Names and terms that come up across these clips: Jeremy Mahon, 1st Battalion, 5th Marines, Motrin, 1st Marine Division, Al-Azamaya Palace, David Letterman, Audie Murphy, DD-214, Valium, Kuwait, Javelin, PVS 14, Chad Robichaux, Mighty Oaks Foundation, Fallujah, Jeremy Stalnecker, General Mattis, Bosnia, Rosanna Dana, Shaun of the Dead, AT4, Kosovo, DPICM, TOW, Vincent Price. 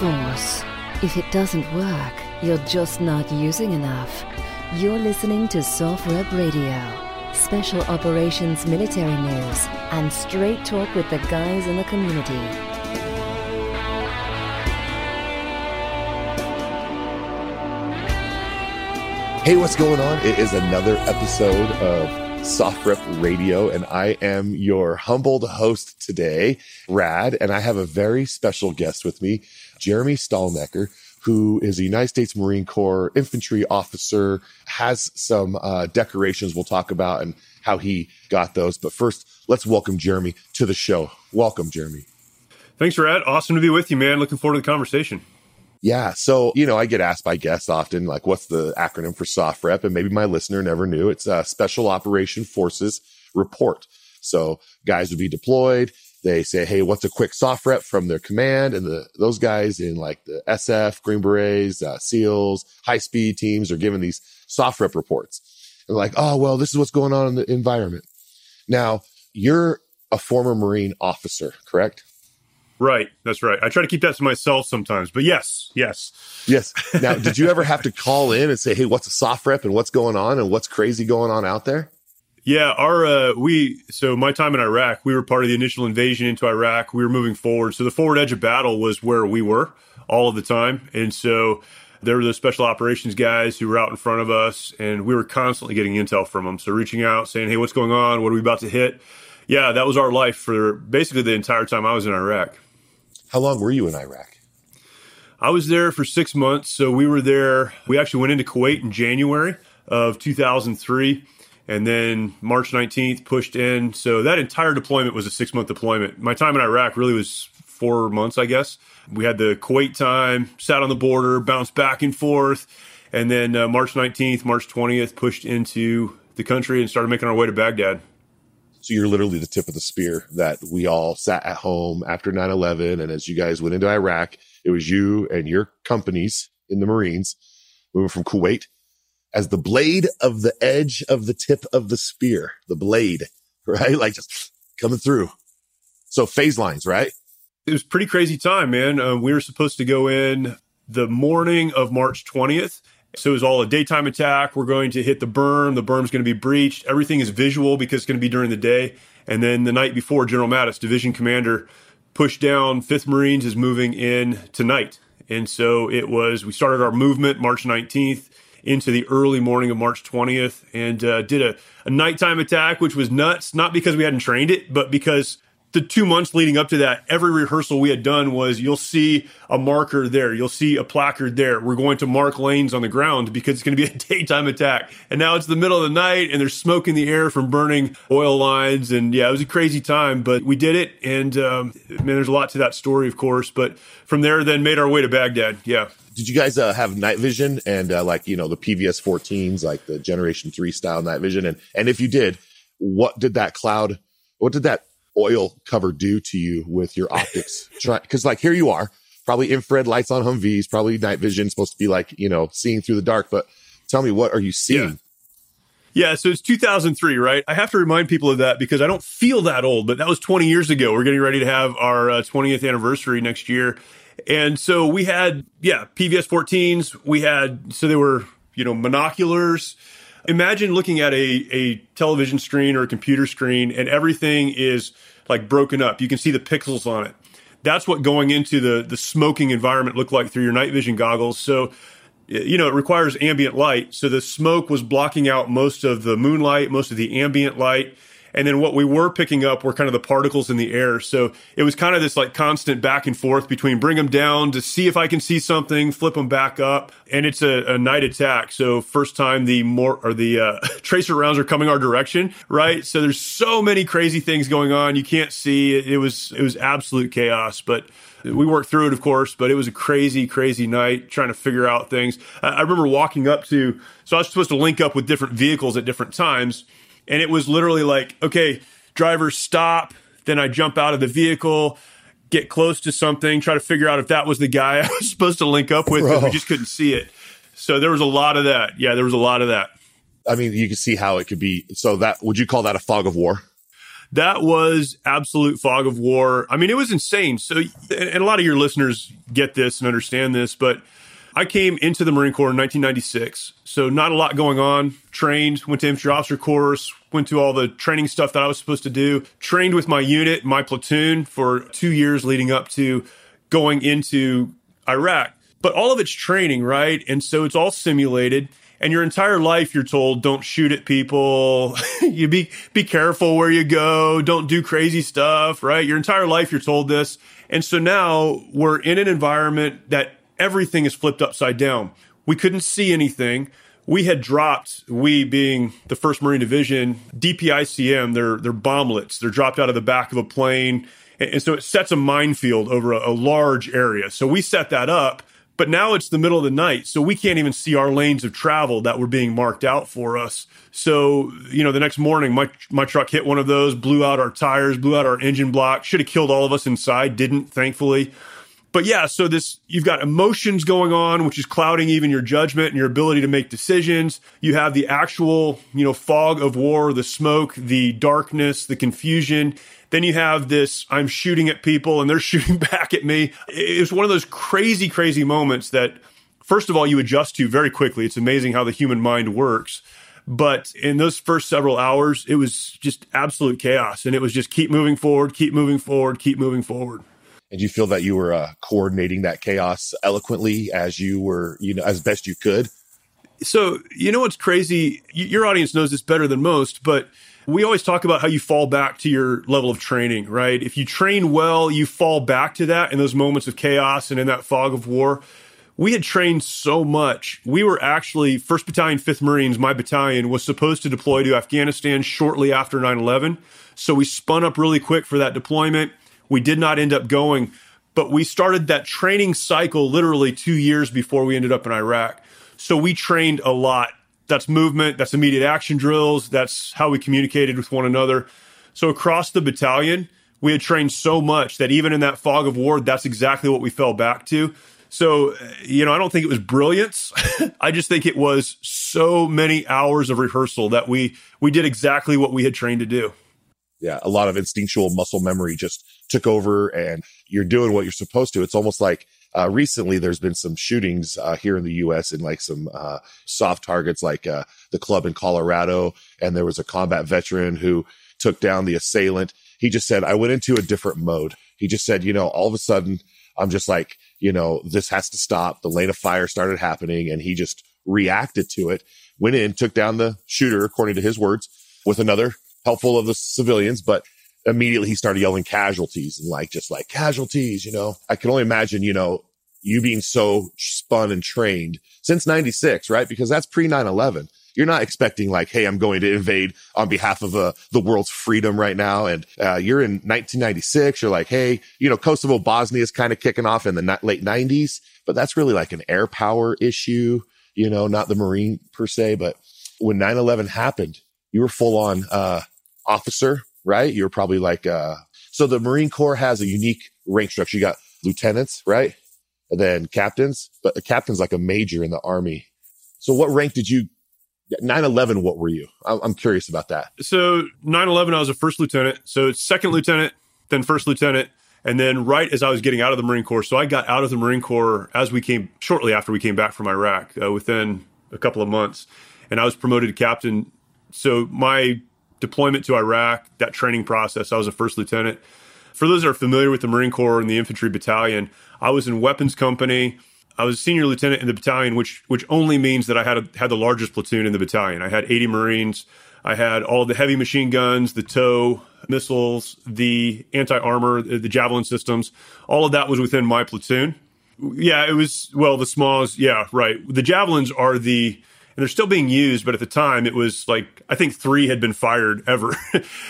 Force. If it doesn't work, you're just not using enough. You're listening to SoftRep Radio, special operations, military news, and straight talk with the guys in the community. Hey, what's going on? It is another episode of SoftRep Radio, and I am your humbled host today, Rad, and I have a very special guest with me, Jeremy Stalnecker, who is a United States Marine Corps infantry officer, has some decorations we'll talk about and how he got those. But first, let's welcome Jeremy to the show. Welcome, Jeremy. Thanks, Rad. Awesome to be with you, man. Looking forward to the conversation. Yeah. So, you know, I get asked by guests often, like, what's the acronym for SoftRep? And maybe my listener never knew. It's a Special Operation Forces Report. So guys would be deployed. They say, hey, what's a quick SoftRep from their command? And those guys in like the SF, Green Berets, SEALs, high-speed teams are given these SoftRep reports. And like, oh, well, this is what's going on in the environment. Now, you're a former Marine officer, correct? Right. That's right. I try to keep that to myself sometimes, but yes. Now, did you ever have to call in and say, hey, what's a SoftRep and what's going on and what's crazy going on out there? Yeah. So my time in Iraq, we were part of the initial invasion into Iraq. We were moving forward. So the forward edge of battle was where we were all of the time. And so there were those special operations guys who were out in front of us, and we were constantly getting intel from them. So reaching out saying, hey, what's going on? What are we about to hit? Yeah. That was our life for basically the entire time I was in Iraq. How long were you in Iraq? I was there for 6 months. So we were there. We actually went into Kuwait in January of 2003, and then March 19th pushed in. So that entire deployment was a 6-month deployment. My time in Iraq really was 4 months, I guess. We had the Kuwait time, sat on the border, bounced back and forth. And then March 19th, March 20th pushed into the country and started making our way to Baghdad. So you're literally the tip of the spear that we all sat at home after 9/11. And as you guys went into Iraq, it was you and your companies in the Marines moving from Kuwait as the blade of the edge of the tip of the spear, the blade, right? Like just coming through. So phase lines, right? It was pretty crazy time, man. We were supposed to go in the morning of March 20th. So it was all a daytime attack. We're going to hit the berm. The berm's going to be breached. Everything is visual because it's going to be during the day. And then the night before, General Mattis, division commander, pushed down. 5th Marines is moving in tonight. And so it was, we started our movement March 19th into the early morning of March 20th and did a nighttime attack, which was nuts, not because we hadn't trained it, but because the 2 months leading up to that, every rehearsal we had done was, you'll see a marker there, you'll see a placard there. We're going to mark lanes on the ground because it's going to be a daytime attack. And now it's the middle of the night and there's smoke in the air from burning oil lines. And yeah, it was a crazy time, but we did it. And man, there's a lot to that story, of course. But from there, then made our way to Baghdad. Yeah. Did you guys have night vision and like, you know, the PVS 14s, like the Generation 3 style night vision? And if you did, what did that cloud, what did that oil cover do to you with your optics? Because like, here you are, probably infrared lights on Humvees, probably night vision, supposed to be like, you know, seeing through the dark, but tell me, what are you seeing? Yeah. So it's 2003, right? I have to remind people of that because I don't feel that old, but that was 20 years ago. We're getting ready to have our 20th anniversary next year. And so we had, yeah, PVS 14s. We had, so they were, you know, monoculars. Imagine looking at a television screen or a computer screen and everything is like broken up. You can see the pixels on it. That's what going into the smoking environment looked like through your night vision goggles. So, you know, it requires ambient light. So the smoke was blocking out most of the moonlight, most of the ambient light. And then what we were picking up were kind of the particles in the air. So it was kind of this like constant back and forth between bring them down to see if I can see something, flip them back up. And it's a night attack. So first time tracer rounds are coming our direction, right? So there's so many crazy things going on. You can't see. It was absolute chaos, but we worked through it, of course, but it was a crazy, crazy night trying to figure out things. I remember walking up to, so I was supposed to link up with different vehicles at different times. And it was literally like, okay, driver, stop. Then I jump out of the vehicle, get close to something, try to figure out if that was the guy I was supposed to link up with, but we just couldn't see it. So there was a lot of that. Yeah, there was a lot of that. I mean, you can see how it could be. So that, would you call that a fog of war? That was absolute fog of war. I mean, it was insane. So, and a lot of your listeners get this and understand this, but I came into the Marine Corps in 1996, so not a lot going on. Trained, went to infantry officer course, went to all the training stuff that I was supposed to do, trained with my unit, my platoon for 2 years leading up to going into Iraq. But all of it's training, right? And so it's all simulated. And your entire life, you're told, don't shoot at people, you be careful where you go, don't do crazy stuff, right? Your entire life, you're told this. And so now we're in an environment that everything is flipped upside down. We couldn't see anything. We had dropped, we being the 1st Marine Division, DPICM, their bomblets. They're dropped out of the back of a plane. And so it sets a minefield over a large area. So we set that up, but now it's the middle of the night. So we can't even see our lanes of travel that were being marked out for us. So, you know, the next morning, my truck hit one of those, blew out our tires, blew out our engine block, should have killed all of us inside, didn't, thankfully. But yeah, so this, you've got emotions going on, which is clouding even your judgment and your ability to make decisions. You have the actual, you know, fog of war, the smoke, the darkness, the confusion. Then you have this, I'm shooting at people and they're shooting back at me. It's one of those crazy, crazy moments that, first of all, you adjust to very quickly. It's amazing how the human mind works. But in those first several hours, it was just absolute chaos. And it was just keep moving forward, keep moving forward, keep moving forward. And you feel that you were coordinating that chaos eloquently as you were, you know, as best you could? So, you know what's crazy? Your audience knows this better than most, but we always talk about how you fall back to your level of training, right? If you train well, you fall back to that in those moments of chaos and in that fog of war. We had trained so much. We were actually, 1st Battalion, 5th Marines, my battalion, was supposed to deploy to Afghanistan shortly after 9/11. So we spun up really quick for that deployment. We did not end up going, but we started that training cycle literally 2 years before we ended up in Iraq. So we trained a lot. That's movement, that's immediate action drills, that's how we communicated with one another. So across the battalion, we had trained so much that even in that fog of war, that's exactly what we fell back to. So, you know, I don't think it was brilliance. I just think it was so many hours of rehearsal that we did exactly what we had trained to do. Yeah, a lot of instinctual muscle memory just took over and you're doing what you're supposed to. It's almost like recently there's been some shootings here in the U.S. in like some soft targets like the club in Colorado. And there was a combat veteran who took down the assailant He just said, I went into a different mode. He just said, all of a sudden, I'm just like, this has to stop. The lane of fire started happening, and he just reacted to it, went in, took down the shooter, according to his words, with another helpful of the civilians. But immediately he started yelling casualties and like casualties, I can only imagine, you being so spun and trained since 96, right? Because that's pre 9/11. You're not expecting like, hey, I'm going to invade on behalf of the world's freedom right now. And you're in 1996. You're like, hey, Kosovo, Bosnia is kind of kicking off in the late 90s, but that's really like an air power issue, not the Marine per se. But when 9/11 happened, you were full on officer, right? You were probably like, so the Marine Corps has a unique rank structure. You got lieutenants, right? And then captains, but the captain's like a major in the Army. So what rank did you 9/11, what were you? I'm curious about that. So 9/11, I was a first lieutenant. So it's second lieutenant, then first lieutenant. And then right as I was getting out of the Marine Corps, so I got out of the Marine Corps as we came shortly after we came back from Iraq, within a couple of months. And I was promoted to captain. So my deployment to Iraq, that training process, I was a first lieutenant. For those that are familiar with the Marine Corps and the infantry battalion, I was in weapons company. I was a senior lieutenant in the battalion, which only means that I had the largest platoon in the battalion. I had 80 Marines. I had all the heavy machine guns, the TOW missiles, the anti-armor, the Javelin systems. All of that was within my platoon. Yeah, it was, well, the smalls, yeah, right. The Javelins are and they're still being used, but at the time it was like, I think 3 had been fired ever.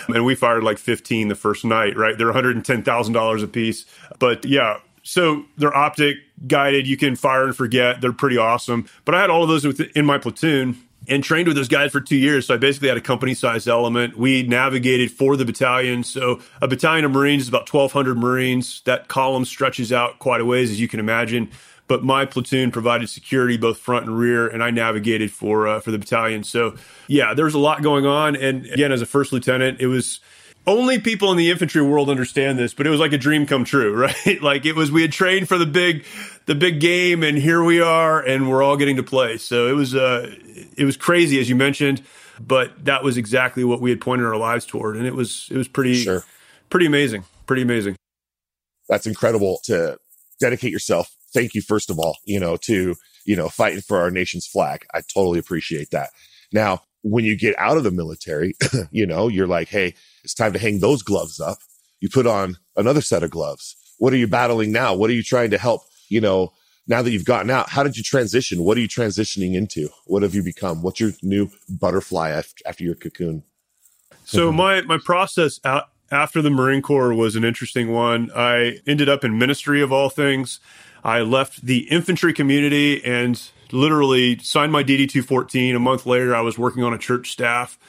And we fired like 15 the first night, right? They're $110,000 a piece. But yeah, so they're optic guided. You can fire and forget. They're pretty awesome. But I had all of those in my platoon and trained with those guys for 2 years. So I basically had a company-sized element. We navigated for the battalion. So a battalion of Marines is about 1,200 Marines. That column stretches out quite a ways, as you can imagine. But my platoon provided security both front and rear, and I navigated for the battalion. So yeah, there was a lot going on. And again, as a first lieutenant, it was... Only people in the infantry world understand this, but it was like a dream come true, right? Like it was, we had trained for the big game, and here we are, and we're all getting to play. So it was crazy, as you mentioned, but that was exactly what we had pointed our lives toward, and it was pretty, sure. Pretty amazing. That's incredible to dedicate yourself. Thank you, first of all, to fighting for our nation's flag. I totally appreciate that. Now, when you get out of the military, you're like, hey. It's time to hang those gloves up. You put on another set of gloves. What are you battling now? What are you trying to help? Now that you've gotten out, how did you transition? What are you transitioning into? What have you become? What's your new butterfly after your cocoon? So my process after the Marine Corps was an interesting one. I ended up in ministry of all things. I left the infantry community and literally signed my DD-214. A month later, I was working on a church staff.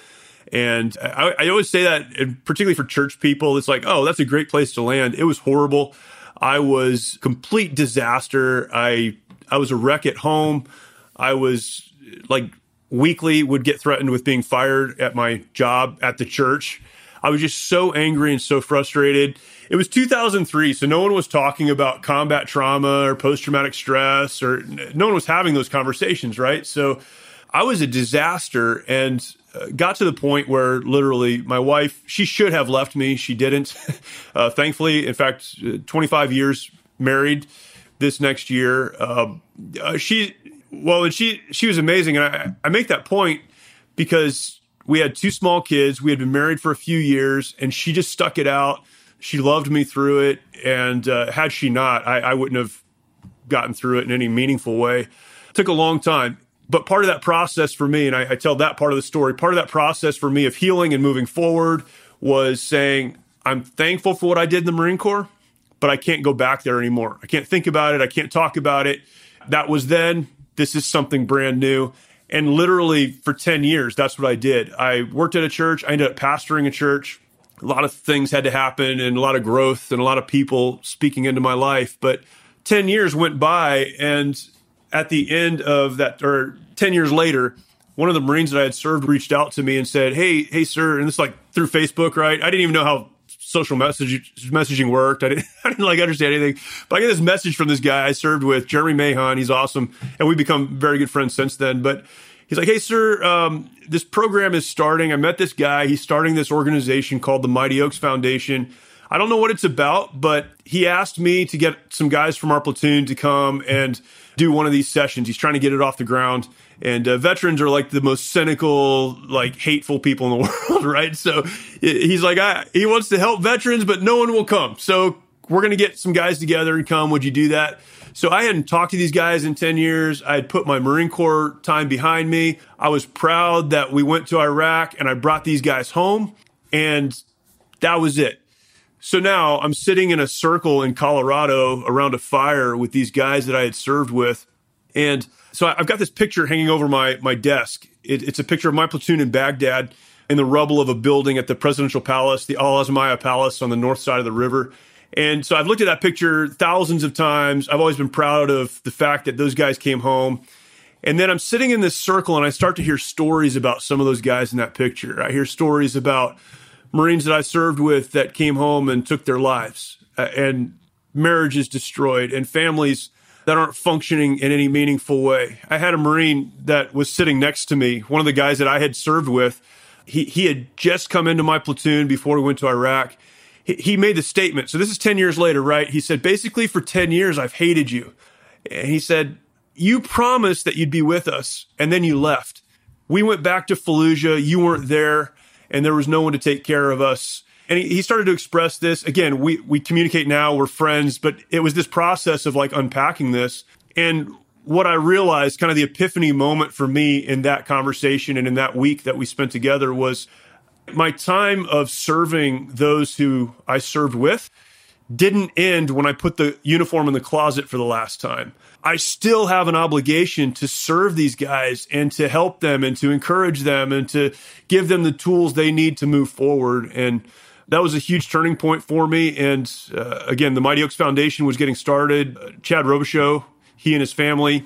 And I always say that, and particularly for church people, it's like, oh, that's a great place to land. It was horrible. I was complete disaster. I was a wreck at home. I was like weekly would get threatened with being fired at my job at the church. I was just so angry and so frustrated. It was 2003, so no one was talking about combat trauma or post-traumatic stress, or no one was having those conversations, right? So I was a disaster, and got to the point where literally my wife, she should have left me. She didn't. Thankfully, in fact, 25 years married this next year. She was amazing. And I make that point because we had 2 small kids. We had been married for a few years, and she just stuck it out. She loved me through it. And had she not, I wouldn't have gotten through it in any meaningful way. It took a long time. But part of that process for me, and I tell that part of the story, part of that process for me of healing and moving forward was saying, I'm thankful for what I did in the Marine Corps, but I can't go back there anymore. I can't think about it. I can't talk about it. That was then. This is something brand new. And literally for 10 years, that's what I did. I worked at a church. I ended up pastoring a church. A lot of things had to happen, and a lot of growth, and a lot of people speaking into my life. But 10 years went by, and... At the end of that, or 10 years later, one of the Marines that I had served reached out to me and said, hey, sir, and this is like through Facebook, right? I didn't even know how social messaging worked. I didn't like understand anything. But I get this message from this guy I served with, Jeremy Mahon. He's awesome. And we've become very good friends since then. But He's like, hey, sir, this program is starting. I met this guy. He's starting this organization called the Mighty Oaks Foundation. I don't know what it's about, but he asked me to get some guys from our platoon to come and do one of these sessions. He's trying to get it off the ground. And veterans are like the most cynical, like hateful people in the world, right? So he's like, he wants to help veterans, but no one will come. So we're going to get some guys together and come. Would you do that? So I hadn't talked to these guys in 10 years. I had put my Marine Corps time behind me. I was proud that we went to Iraq and I brought these guys home, and that was it. So now I'm sitting in a circle in Colorado around a fire with these guys that I had served with. And so I've got this picture hanging over my desk. It's a picture of my platoon in Baghdad in the rubble of a building at the presidential palace, the Al-Azamaya Palace on the north side of the river. And so I've looked at that picture thousands of times. I've always been proud of the fact that those guys came home. And then I'm sitting in this circle and I start to hear stories about some of those guys in that picture. I hear stories about Marines that I served with that came home and took their lives, and marriages destroyed, and families that aren't functioning in any meaningful way. I had a Marine that was sitting next to me, one of the guys that I had served with. He had just come into my platoon before we went to Iraq. He made the statement. So this is 10 years later, right? He said, basically, for 10 years, I've hated you. And he said, you promised that you'd be with us, and then you left. We went back to Fallujah. You weren't there. And there was no one to take care of us. And he started to express this. Again, we communicate now, we're friends, but it was this process of like unpacking this. And what I realized, kind of the epiphany moment for me in that conversation and in that week that we spent together, was my time of serving those who I served with didn't end when I put the uniform in the closet for the last time. I still have an obligation to serve these guys and to help them and to encourage them and to give them the tools they need to move forward. And that was a huge turning point for me. And again, the Mighty Oaks Foundation was getting started. Chad Robichaux, he and his family,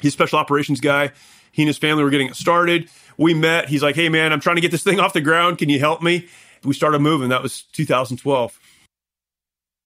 he's a special operations guy. He and his family were getting it started. We met. He's like, hey, man, I'm trying to get this thing off the ground. Can you help me? We started moving. That was 2012.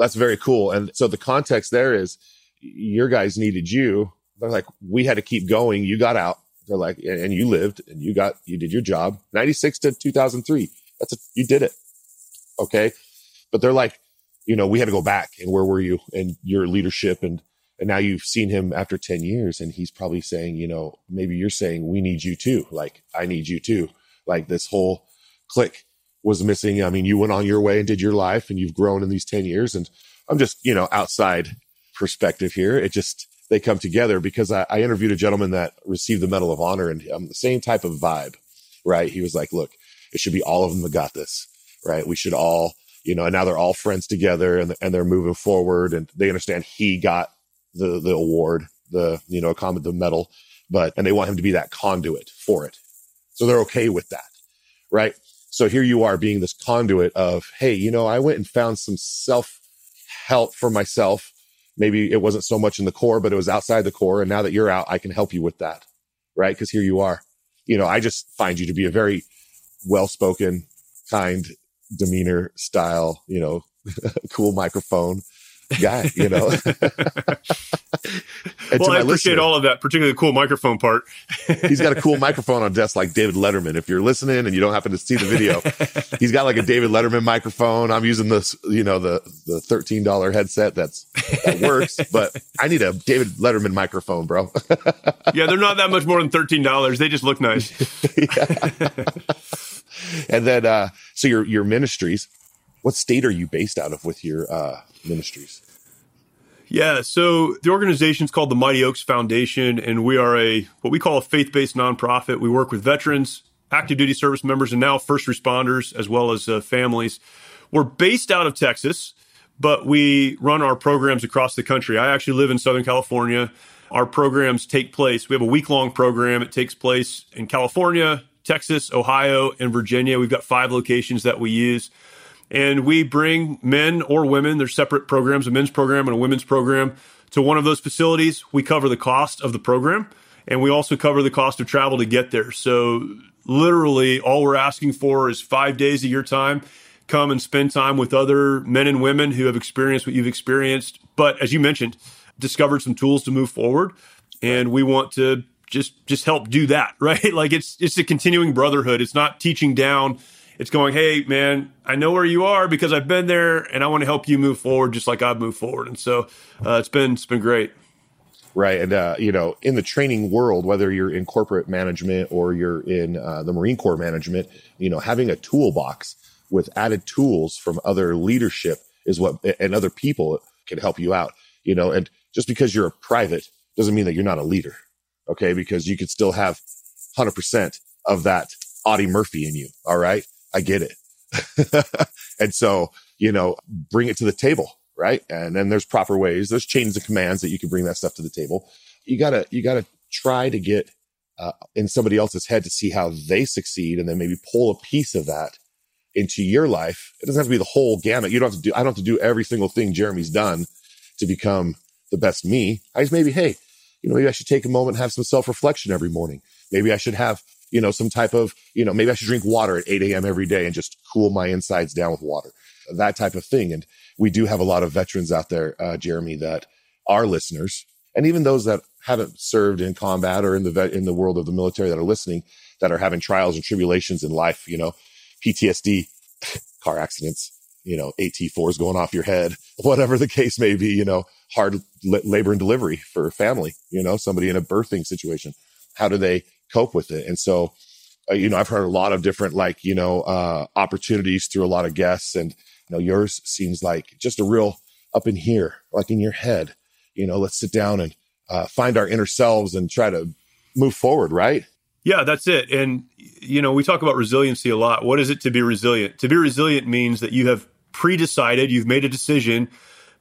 That's very cool. And so the context there is your guys needed you. They're like, we had to keep going. You got out. They're like, and you lived and you did your job. 96 to 2003. You did it. Okay. But they're like, you know, we had to go back, and where were you and your leadership? And now you've seen him after 10 years and he's probably saying, you know, maybe you're saying we need you too. Like, I need you too. Like, this whole click was missing. I mean, you went on your way and did your life, and you've grown in these 10 years. And I'm just, you know, outside perspective here. It just, they come together, because I interviewed a gentleman that received the Medal of Honor, and the same type of vibe, right? He was like, look, it should be all of them that got this, right? We should all, you know, and now they're all friends together, and they're moving forward, and they understand he got the award, the medal, and they want him to be that conduit for it. So they're okay with that, right? So here you are being this conduit of, hey, you know, I went and found some self-help for myself. Maybe it wasn't so much in the Corps, but it was outside the Corps. And now that you're out, I can help you with that, right? Because here you are. You know, I just find you to be a very well-spoken, kind demeanor style, you know, cool microphone guy, you know. Well, I appreciate all of that, particularly the cool microphone part. He's got a cool microphone on desk like David Letterman. If you're listening and you don't happen to see the video, he's got like a David Letterman microphone. I'm using this, you know, the $13 headset that works, but I need a David Letterman microphone, bro. Yeah, they're not that much more than $13. They just look nice. And then, so your ministries, what state are you based out of with your ministries? Yeah, so the organization's called the Mighty Oaks Foundation, and we are what we call a faith-based nonprofit. We work with veterans, active duty service members, and now first responders, as well as families. We're based out of Texas, but we run our programs across the country. I actually live in Southern California. Our programs take place. We have a week-long program. It takes place in California, Texas, Ohio, and Virginia. We've got 5 locations that we use. And we bring men or women, there's separate programs, a men's program and a women's program, to one of those facilities. We cover the cost of the program, and we also cover the cost of travel to get there. So literally all we're asking for is 5 days of your time. Come and spend time with other men and women who have experienced what you've experienced, but as you mentioned, discovered some tools to move forward. And we want to just help do that, right? Like it's a continuing brotherhood. It's not teaching down. It's going, hey, man, I know where you are because I've been there, and I want to help you move forward just like I've moved forward. And so it's been great. Right. And, you know, in the training world, whether you're in corporate management or you're in the Marine Corps management, you know, having a toolbox with added tools from other leadership is what, and other people can help you out, you know. And just because you're a private doesn't mean that you're not a leader, okay? Because you could still have 100% of that Audie Murphy in you, all right? I get it. And so, you know, bring it to the table, right? And then there's proper ways, there's chains of commands that you can bring that stuff to the table. You gotta try to get in somebody else's head to see how they succeed, and then maybe pull a piece of that into your life. It doesn't have to be the whole gamut. I don't have to do every single thing Jeremy's done to become the best me. I just maybe, hey, you know, maybe I should take a moment and have some self-reflection every morning. Maybe I should have, you know, some type of, you know, maybe I should drink water at 8 a.m. every day and just cool my insides down with water, that type of thing. And we do have a lot of veterans out there, Jeremy, that are listeners, and even those that haven't served in combat or in the world of the military that are listening, that are having trials and tribulations in life, you know, PTSD, car accidents, you know, AT4s going off your head, whatever the case may be, you know, hard labor and delivery for a family, you know, somebody in a birthing situation. How do they cope with it? And so, you know, I've heard a lot of different, like, you know, opportunities through a lot of guests, and, you know, yours seems like just a real up in here, like in your head, you know, let's sit down and find our inner selves and try to move forward, right? Yeah, that's it. And, you know, we talk about resiliency a lot. What is it to be resilient? To be resilient means that you have pre-decided, you've made a decision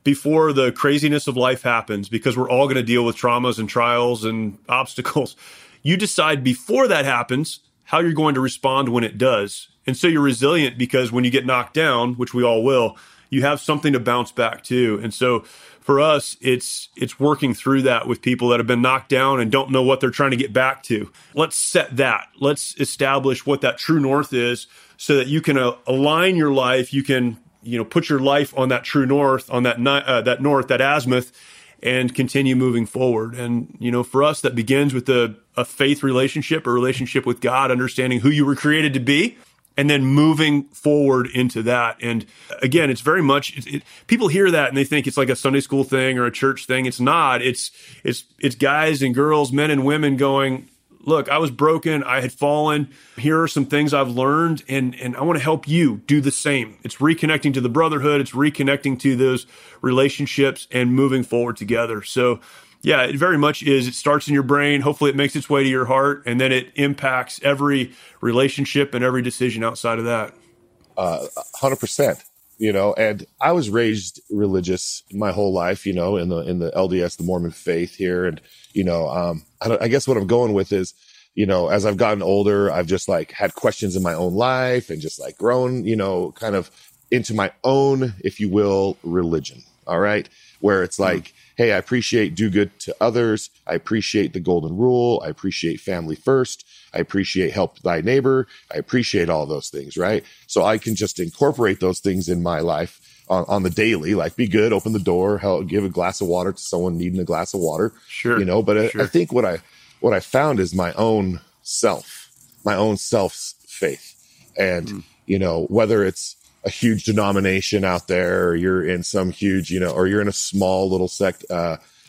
before the craziness of life happens, because we're all going to deal with traumas and trials and obstacles. You decide before that happens how you're going to respond when it does. And so you're resilient, because when you get knocked down, which we all will, you have something to bounce back to. And so for us, it's working through that with people that have been knocked down and don't know what they're trying to get back to. Let's set that. Let's establish what that true north is, so that you can align your life. You can, you know, put your life on that true north, on that north, that azimuth, and continue moving forward. And, you know, for us, that begins with a faith relationship, a relationship with God, understanding who you were created to be, and then moving forward into that. And again, it's very much, people hear that and they think it's like a Sunday school thing or a church thing. It's not. It's guys and girls, men and women going, look, I was broken. I had fallen. Here are some things I've learned, and I want to help you do the same. It's reconnecting to the brotherhood. It's reconnecting to those relationships and moving forward together. So Yeah, it very much is. It starts in your brain. Hopefully it makes its way to your heart, and then it impacts every relationship and every decision outside of that. 100%. You know, and I was raised religious my whole life, you know, in the LDS, the Mormon faith here. And, you know, I guess what I'm going with is, you know, as I've gotten older, I've just like had questions in my own life and just like grown, you know, kind of into my own, if you will, religion. All right. Where it's like, hey, I appreciate do good to others. I appreciate the golden rule. I appreciate family first. I appreciate help thy neighbor. I appreciate all those things, right? So I can just incorporate those things in my life on the daily, like be good, open the door, help, give a glass of water to someone needing a glass of water. Sure. You know, but sure. I think what I found is my own self's faith. And, you know, whether it's a huge denomination out there, or you're in some huge, you know, or you're in a small little sect,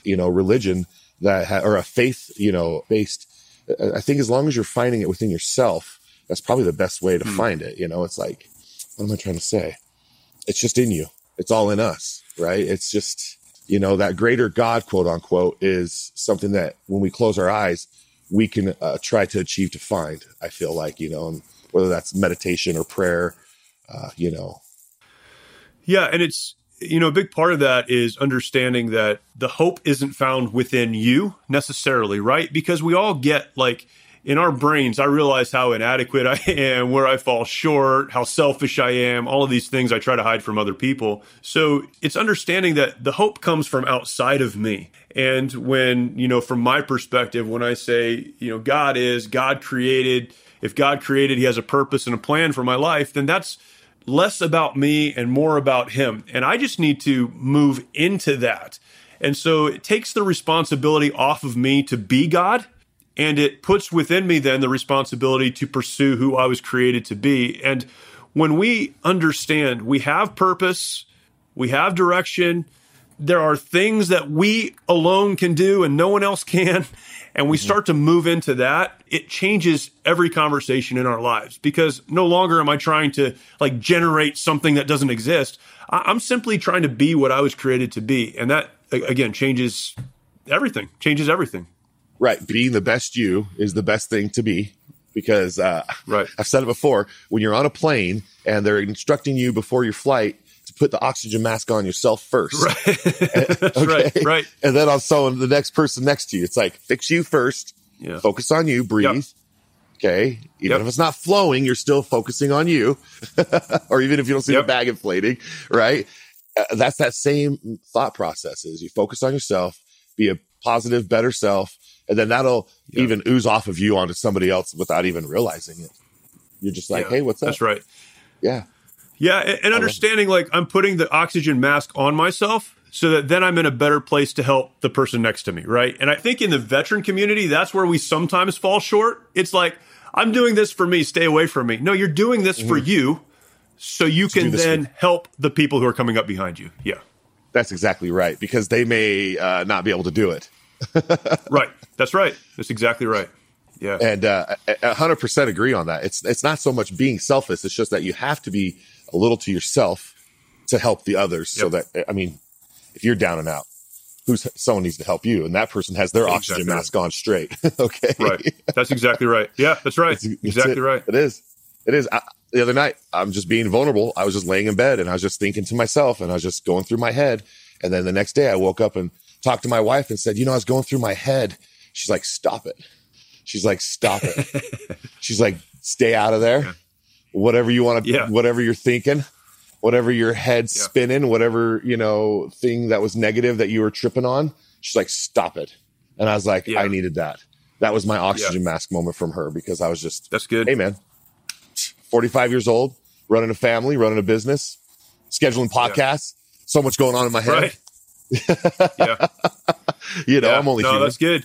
you know, religion that or a faith, you know, based. I think as long as you're finding it within yourself, that's probably the best way to find it. You know, it's like, what am I trying to say? It's just in you. It's all in us, right? It's just, you know, that greater God, quote unquote, is something that when we close our eyes, we can try to achieve to find, I feel like, you know, and whether that's meditation or prayer. You know. Yeah. And it's, you know, a big part of that is understanding that the hope isn't found within you necessarily, right? Because we all get like in our brains, I realize how inadequate I am, where I fall short, how selfish I am, all of these things I try to hide from other people. So it's understanding that the hope comes from outside of me. And when, you know, from my perspective, when I say, you know, God created, if God created, he has a purpose and a plan for my life, then that's less about me and more about him. And I just need to move into that. And so it takes the responsibility off of me to be God. And it puts within me then the responsibility to pursue who I was created to be. And when we understand we have purpose, we have direction, there are things that we alone can do and no one else can. And we start to move into that, it changes every conversation in our lives because no longer am I trying to like generate something that doesn't exist. I'm simply trying to be what I was created to be. And that, again, changes everything. Right. Being the best you is the best thing to be because right. I've said it before, when you're on a plane and they're instructing you before your flight, put the oxygen mask on yourself first. Right. Okay? Right. And then on someone, the next person next to you, it's like, fix you first, yeah. Focus on you, breathe. Yep. Okay. Even if it's not flowing, you're still focusing on you. Or even if you don't see the bag inflating, right? That's that same thought process is you focus on yourself, be a positive, better self. And then that'll even ooze off of you onto somebody else without even realizing it. You're just like, hey, what's up? That's right. Yeah. Yeah, and understanding like I'm putting the oxygen mask on myself so that then I'm in a better place to help the person next to me, right? And I think in the veteran community, that's where we sometimes fall short. It's like, I'm doing this for me, stay away from me. No, you're doing this for you so you can then help the people who are coming up behind you. Yeah. That's exactly right, because they may not be able to do it. Right. That's right. That's exactly right. Yeah. And 100% agree on that. It's not so much being selfish. It's just that you have to be a little to yourself to help the others. Yep. So that, I mean, if you're down and out, someone needs to help you. And that person has their oxygen mask on straight. Okay. Right. That's exactly right. Yeah, that's right. That's exactly right. It is. The other night, I'm just being vulnerable. I was just laying in bed and I was just thinking to myself and I was just going through my head. And then the next day I woke up and talked to my wife and said, you know, I was going through my head. She's like, stop it. She's like, stop it. She's like, stay out of there. Yeah. Whatever you want to, whatever you're thinking, whatever your head's spinning, whatever, you know, thing that was negative that you were tripping on, she's like, stop it. And I was like, I needed that. That was my oxygen mask moment from her because I was just, that's good. Hey man, 45 years old, running a family, running a business, scheduling podcasts, so much going on in my head. Right. You know, I'm only human. That's good.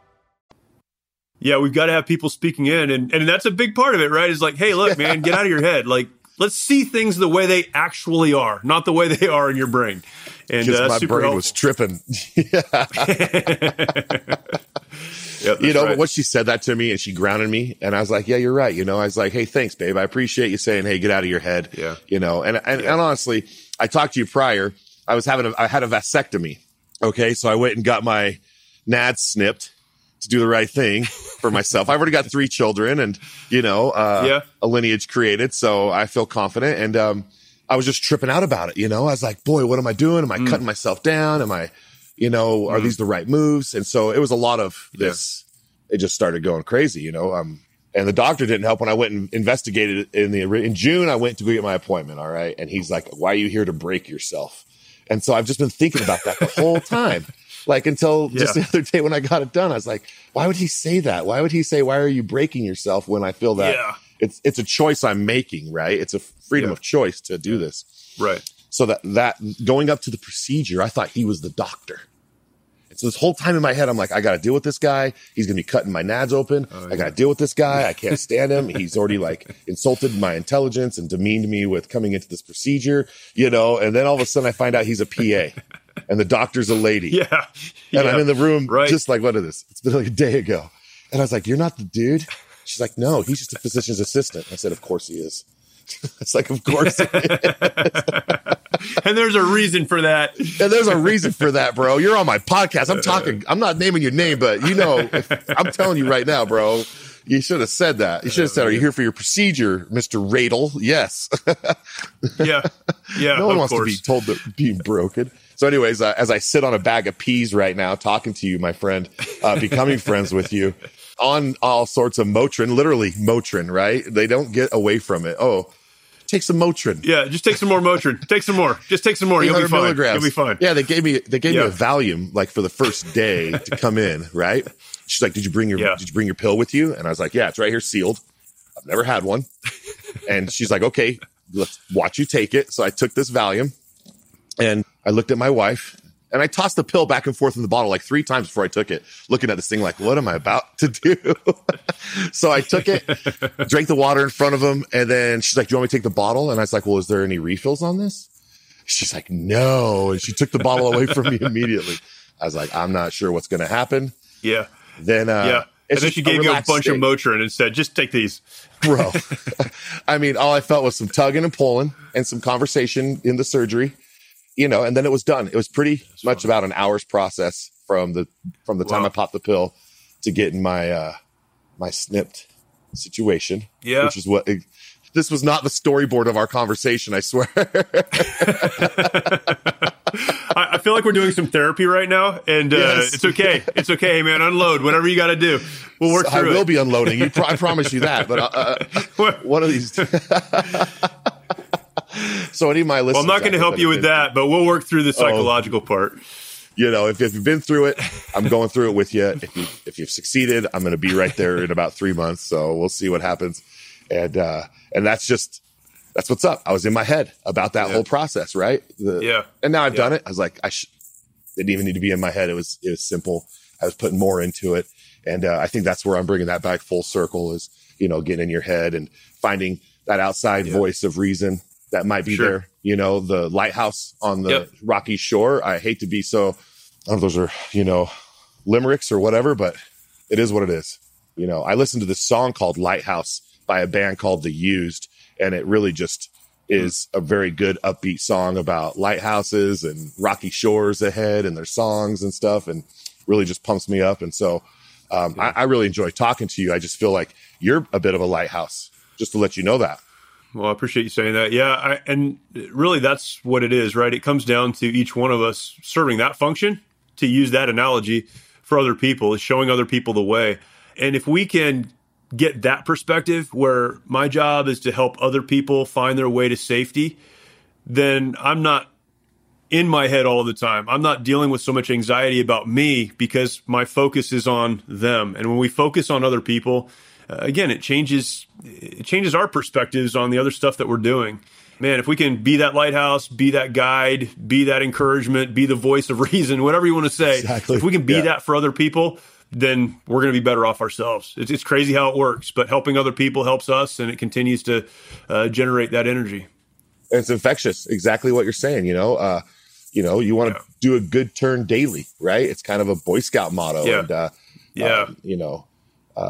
Yeah, we've got to have people speaking in, and that's a big part of it, right? It's like, hey, look, man, get out of your head. Like, let's see things the way they actually are, not the way they are in your brain. And my brain was tripping. But once she said that to me and she grounded me, and I was like, yeah, you're right. You know, I was like, hey, thanks, babe. I appreciate you saying, hey, get out of your head. Yeah. You know, and honestly, I talked to you prior. I had a vasectomy. Okay, so I went and got my nads snipped to do the right thing for myself. I've already got 3 children and, a lineage created. So I feel confident. And I was just tripping out about it. You know, I was like, boy, what am I doing? Am I cutting myself down? Am I, are these the right moves? And so it was a lot of this. Yeah. It just started going crazy, and the doctor didn't help when I went and investigated it in June. I went to go get my appointment. All right. And he's like, why are you here to break yourself? And so I've just been thinking about that the whole time. Like until just the other day when I got it done, I was like, why would he say that? Why would he say, why are you breaking yourself when I feel that it's a choice I'm making, right? It's a freedom of choice to do this. Right. So that going up to the procedure, I thought he was the doctor. And so this whole time in my head, I'm like, I got to deal with this guy. He's going to be cutting my nads open. I got to deal with this guy. I can't stand him. He's already like insulted my intelligence and demeaned me with coming into this procedure, and then all of a sudden I find out he's a PA. And the doctor's a lady. Yeah. And I'm in the room just like, what is this? It's been like a day ago. And I was like, you're not the dude? She's like, no, he's just a physician's assistant. I said, of course he is. It's like, of course he is. And there's a reason for that. And there's a reason for that, bro. You're on my podcast. I'm talking. I'm not naming your name, but I'm telling you right now, bro. You should have said that. You should have said, are you here for your procedure, Mr. Radel? Yes. Yeah. Yeah. No one wants to be told that being broken. So anyways, as I sit on a bag of peas right now, talking to you, my friend, becoming friends with you on all sorts of Motrin, literally Motrin, right? They don't get away from it. Oh, take some Motrin. Yeah. Just take some more Motrin. Take some more. Just take some more. You'll be fine. You'll be fine. Yeah. They gave me a Valium like for the first day to come in. Right. She's like, did you bring your pill with you? And I was like, yeah, it's right here sealed. I've never had one. And she's like, okay, let's watch you take it. So I took this Valium. And I looked at my wife, and I tossed the pill back and forth in the bottle like 3 times before I took it, looking at this thing like, what am I about to do? So I took it, drank the water in front of him, and then she's like, do you want me to take the bottle? And I was like, well, is there any refills on this? She's like, no. And she took the bottle away from me immediately. I was like, I'm not sure what's going to happen. Yeah. Then and then she gave you a bunch of Motrin and said, just take these. Bro. I mean, all I felt was some tugging and pulling and some conversation in the surgery. And then it was done. It was pretty much about an hour's process from the time I popped the pill to get in my my snipped situation. Yeah, which is what this was not the storyboard of our conversation. I swear. I feel like we're doing some therapy right now, and yes. It's okay. It's okay, hey, man. Unload whatever you got to do. We'll work through it. I will be unloading. You I promise you that. But one of these. So any of my listeners, well, I'm not going to help you with that, but we'll work through the psychological part. You know, if you've been through it, I'm going through it with you. If you've succeeded, I'm going to be right there in about 3 months. So we'll see what happens. And that's what's up. I was in my head about that whole process, right? And now I've done it. I was like, didn't even need to be in my head. It was simple. I was putting more into it. And I think that's where I'm bringing that back full circle is, you know, getting in your head and finding that outside voice of reason that might be there. You know, the lighthouse on the rocky shore. I hate to be so, I don't know if those are, you know, limericks or whatever, but it is what it is. You know, I listened to this song called Lighthouse by a band called The Used. And it really just is a very good upbeat song about lighthouses and rocky shores ahead and their songs and stuff, and really just pumps me up. And so I really enjoy talking to you. I just feel like you're a bit of a lighthouse, just to let you know that. Well, I appreciate you saying that. Yeah. And really that's what it is, right? It comes down to each one of us serving that function, to use that analogy, for other people, is showing other people the way. And if we can get that perspective, where my job is to help other people find their way to safety, then I'm not in my head all the time. I'm not dealing with so much anxiety about me because my focus is on them. And when we focus on other people, again, it changes our perspectives on the other stuff that we're doing. Man, if we can be that lighthouse, be that guide, be that encouragement, be the voice of reason, whatever you want to say, exactly. If we can be that for other people, then we're going to be better off ourselves. It's crazy how it works, but helping other people helps us, and it continues to generate that energy. It's infectious. Exactly what you're saying. You want to do a good turn daily, right? It's kind of a Boy Scout motto. Yeah. And,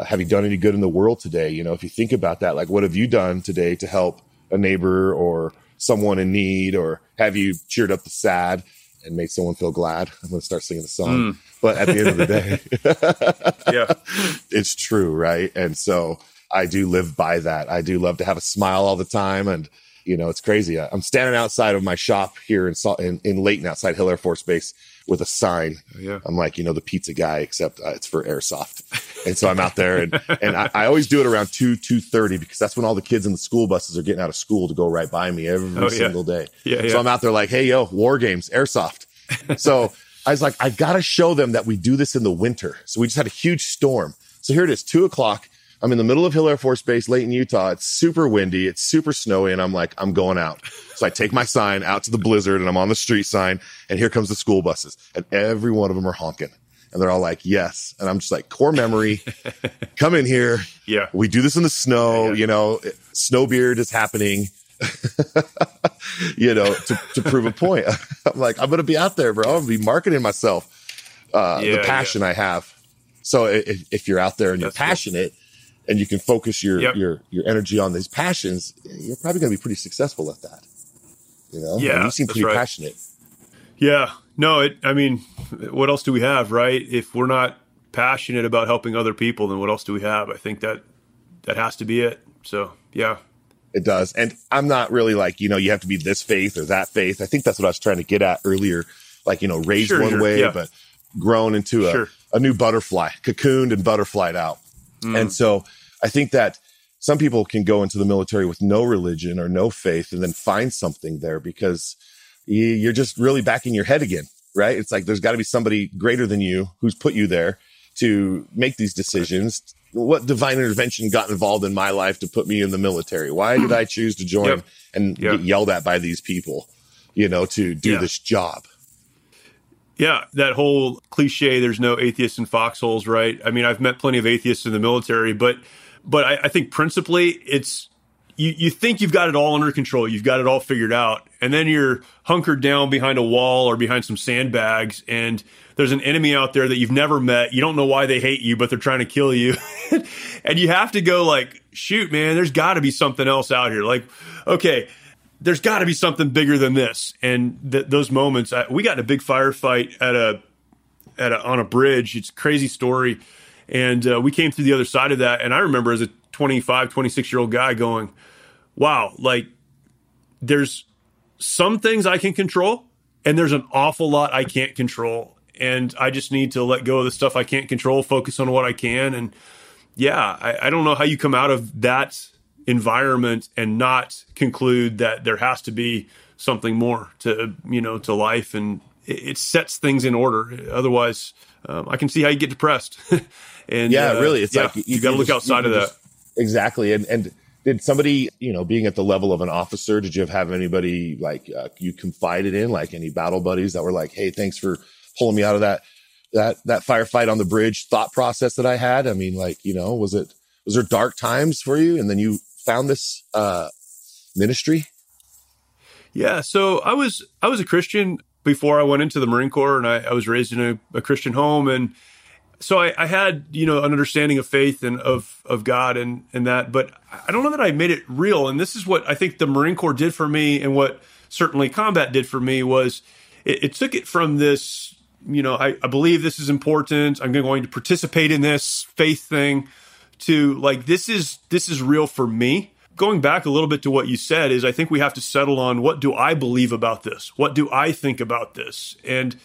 have you done any good in the world today? You know, if you think about that, like, what have you done today to help a neighbor or someone in need, or have you cheered up the sad and made someone feel glad? I'm going to start singing the song, but at the end of the day, it's true. Right. And so I do live by that. I do love to have a smile all the time. And, you know, it's crazy. I'm standing outside of my shop here in Layton, outside Hill Air Force Base, with a sign. I'm like, you know, the pizza guy, except it's for airsoft. And so I'm out there, and I always do it around 2:30, because that's when all the kids in the school buses are getting out of school to go right by me every single day. So I'm out there like, hey, yo, war games, airsoft. So I was like, I got to show them that we do this in the winter. So we just had a huge storm. So here it is, 2:00. I'm in the middle of Hill Air Force Base, Layton, Utah. It's super windy. It's super snowy. And I'm like, I'm going out. So I take my sign out to the blizzard, and I'm on the street sign, and here comes the school buses, and every one of them are honking, and they're all like, yes. And I'm just like, core memory, come in here. Yeah. We do this in the snow, you know, snowbeard is happening, you know, to prove a point. I'm like, I'm going to be out there, bro. I'm going to be marketing myself. The passion I have. So if you're out there and you're passionate, and you can focus your energy on these passions, you're probably going to be pretty successful at that. You know, and you seem pretty passionate. Yeah, no, I mean, what else do we have, right? If we're not passionate about helping other people, then what else do we have? I think that has to be it. So, yeah, it does. And I'm not really like, you know, you have to be this faith or that faith. I think that's what I was trying to get at earlier. Like, you know, raised one way, but grown into a new butterfly, cocooned and butterflied out. And so I think that some people can go into the military with no religion or no faith and then find something there, because you're just really back in your head again, right? It's like, there's got to be somebody greater than you who's put you there to make these decisions. What divine intervention got involved in my life to put me in the military? Why did I choose to join and get yelled at by these people, you know, to do this job? Yeah, that whole cliche, there's no atheists in foxholes, right? I mean, I've met plenty of atheists in the military, but I think principally it's, you think you've got it all under control, you've got it all figured out, and then you're hunkered down behind a wall or behind some sandbags, and there's an enemy out there that you've never met, you don't know why they hate you, but they're trying to kill you, and you have to go like, shoot, man, there's got to be something else out here, like, okay, there's got to be something bigger than this. And those moments, we got in a big firefight on a bridge. It's a crazy story. And we came through the other side of that. And I remember as a 25, 26-year-old guy going, wow, like there's some things I can control and there's an awful lot I can't control. And I just need to let go of the stuff I can't control, focus on what I can. And yeah, I don't know how you come out of that environment and not conclude that there has to be something more to, you know, to life. And it sets things in order. Otherwise, I can see how you get depressed. And yeah, really, it's like you got to look outside of that. Exactly. And did somebody, you know, being at the level of an officer, did you have anybody like you confided in, like any battle buddies that were like, hey, thanks for pulling me out of that firefight on the bridge thought process that I had? I mean, like, you know, was there dark times for you and then you found this ministry? Yeah. So I was a Christian before I went into the Marine Corps, and I was raised in a Christian home. And so I had, you know, an understanding of faith and of God and that, but I don't know that I made it real. And this is what I think the Marine Corps did for me, and what certainly combat did for me, was it took it from this, you know, I believe this is important, I'm going to participate in this faith thing, to like, this is real for me. Going back a little bit to what you said is I think we have to settle on, what do I believe about this? What do I think about this? And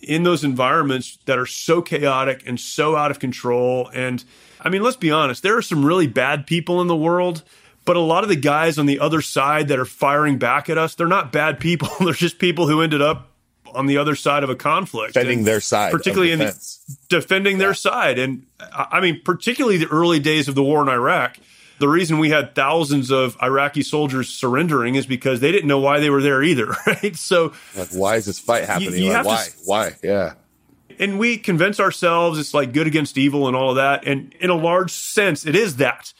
in those environments that are so chaotic and so out of control, and I mean, let's be honest, there are some really bad people in the world, but a lot of the guys on the other side that are firing back at us, they're not bad people. They're just people who ended up on the other side of a conflict. Defending their side. Particularly in defending their side. And I mean, particularly the early days of the war in Iraq, the reason we had thousands of Iraqi soldiers surrendering is because they didn't know why they were there either, right? So like, why is this fight happening? Why? Yeah. And we convince ourselves it's like good against evil and all of that. And in a large sense, it is that.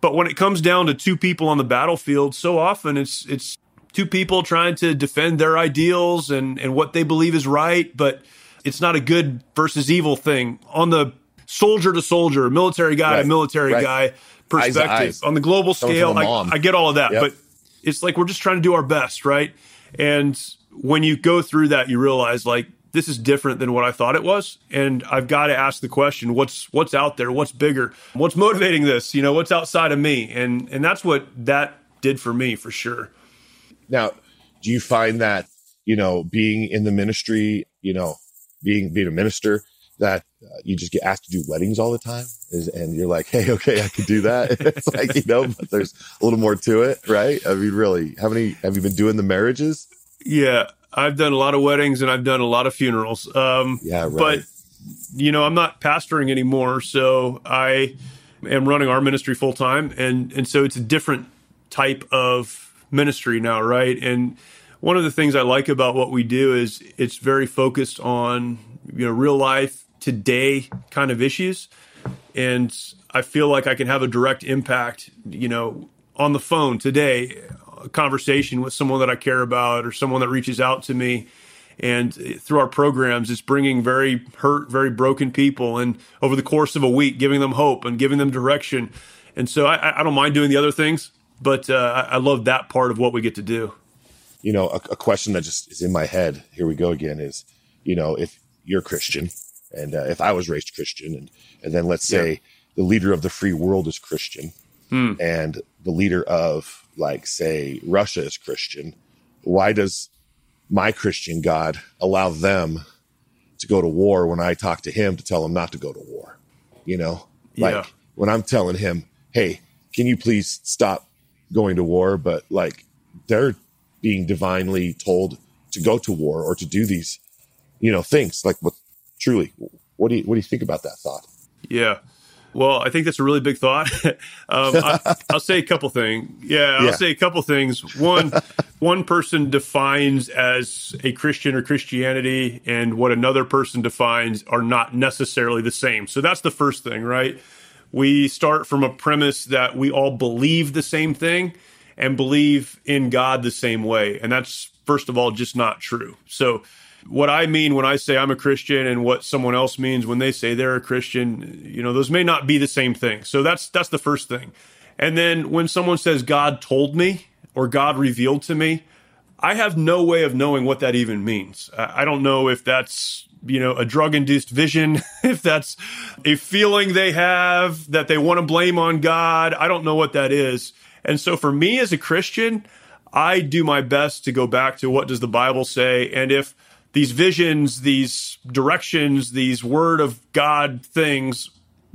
But when it comes down to two people on the battlefield, so often it's two people trying to defend their ideals and what they believe is right, but it's not a good versus evil thing. On the soldier to soldier, military guy to military guy, perspective, eyes. On the global scale, I get all of that, but it's like, we're just trying to do our best, right? And when you go through that, you realize like, this is different than what I thought it was. And I've got to ask the question, what's out there? What's bigger? What's motivating this? You know, what's outside of me? And that's what that did for me, for sure. Now, do you find that, you know, being in the ministry, you know, being a minister, that you just get asked to do weddings all the time, and you're like, hey, okay, I could do that? It's like, you know, but there's a little more to it, right? I mean, really, how many have you been doing the marriages? Yeah, I've done a lot of weddings and I've done a lot of funerals. But, you know, I'm not pastoring anymore, so I am running our ministry full time. And so it's a different type of ministry now, right? And one of the things I like about what we do is it's very focused on, you know, real life, today kind of issues. And I feel like I can have a direct impact, you know, on the phone today, a conversation with someone that I care about or someone that reaches out to me. And through our programs, it's bringing very hurt, very broken people, and over the course of a week, giving them hope and giving them direction. And so I don't mind doing the other things, but I love that part of what we get to do. You know, a question that just is in my head, here we go again, is, you know, if you're Christian, and if I was raised Christian, and then let's say the leader of the free world is Christian, and the leader of, like, say, Russia is Christian, why does my Christian God allow them to go to war when I talk to him to tell him not to go to war? You know, like when I'm telling him, hey, can you please stop going to war? But like, they're being divinely told to go to war or to do these, you know, things. Like, what? Truly, what do you think about that thought? Yeah, well, I think that's a really big thought. I'll say a couple things. I'll say a couple things. One person defines as a Christian or Christianity, and what another person defines are not necessarily the same. So that's the first thing, right? We start from a premise that we all believe the same thing and believe in God the same way, and that's, first of all, just not true. So what I mean when I say I'm a Christian and what someone else means when they say they're a Christian, you know, those may not be the same thing. So that's the first thing. And then when someone says God told me or God revealed to me, I have no way of knowing what that even means. I don't know if that's you know, a drug-induced vision, if that's a feeling they have that they want to blame on God. I don't know what that is. And so for me as a Christian, I do my best to go back to what does the Bible say? And if these visions, these directions, these word of God things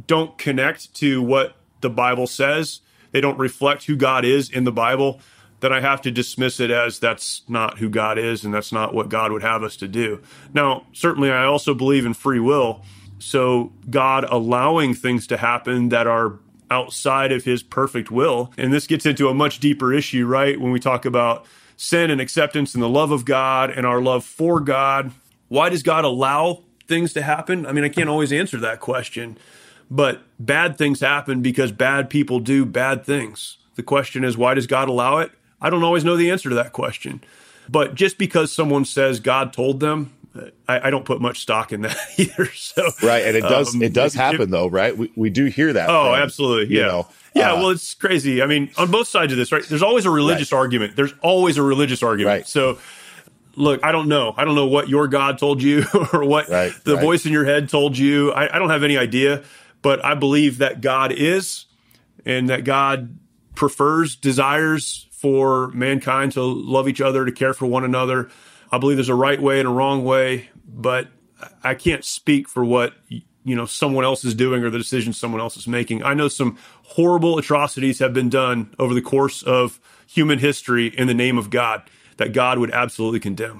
don't connect to what the Bible says, they don't reflect who God is in the Bible, then I have to dismiss it as that's not who God is and that's not what God would have us to do. Now, certainly I also believe in free will. So God allowing things to happen that are outside of his perfect will. And this gets into a much deeper issue, right? When we talk about sin and acceptance and the love of God and our love for God, why does God allow things to happen? I mean, I can't always answer that question, but bad things happen because bad people do bad things. The question is, why does God allow it? I don't always know the answer to that question. But just because someone says God told them, I don't put much stock in that either. So, right. And it does happen though, right? We do hear that. Oh, from, absolutely. Yeah. You know, well, it's crazy. I mean, on both sides of this, right? There's always a religious argument. There's always a religious argument. Right. So look, I don't know. I don't know what your God told you or what the voice in your head told you. I don't have any idea, but I believe that God is and that God prefers, desires for mankind to love each other, to care for one another. I believe there's a right way and a wrong way, but I can't speak for what, you know, someone else is doing or the decisions someone else is making. I know some horrible atrocities have been done over the course of human history in the name of God that God would absolutely condemn.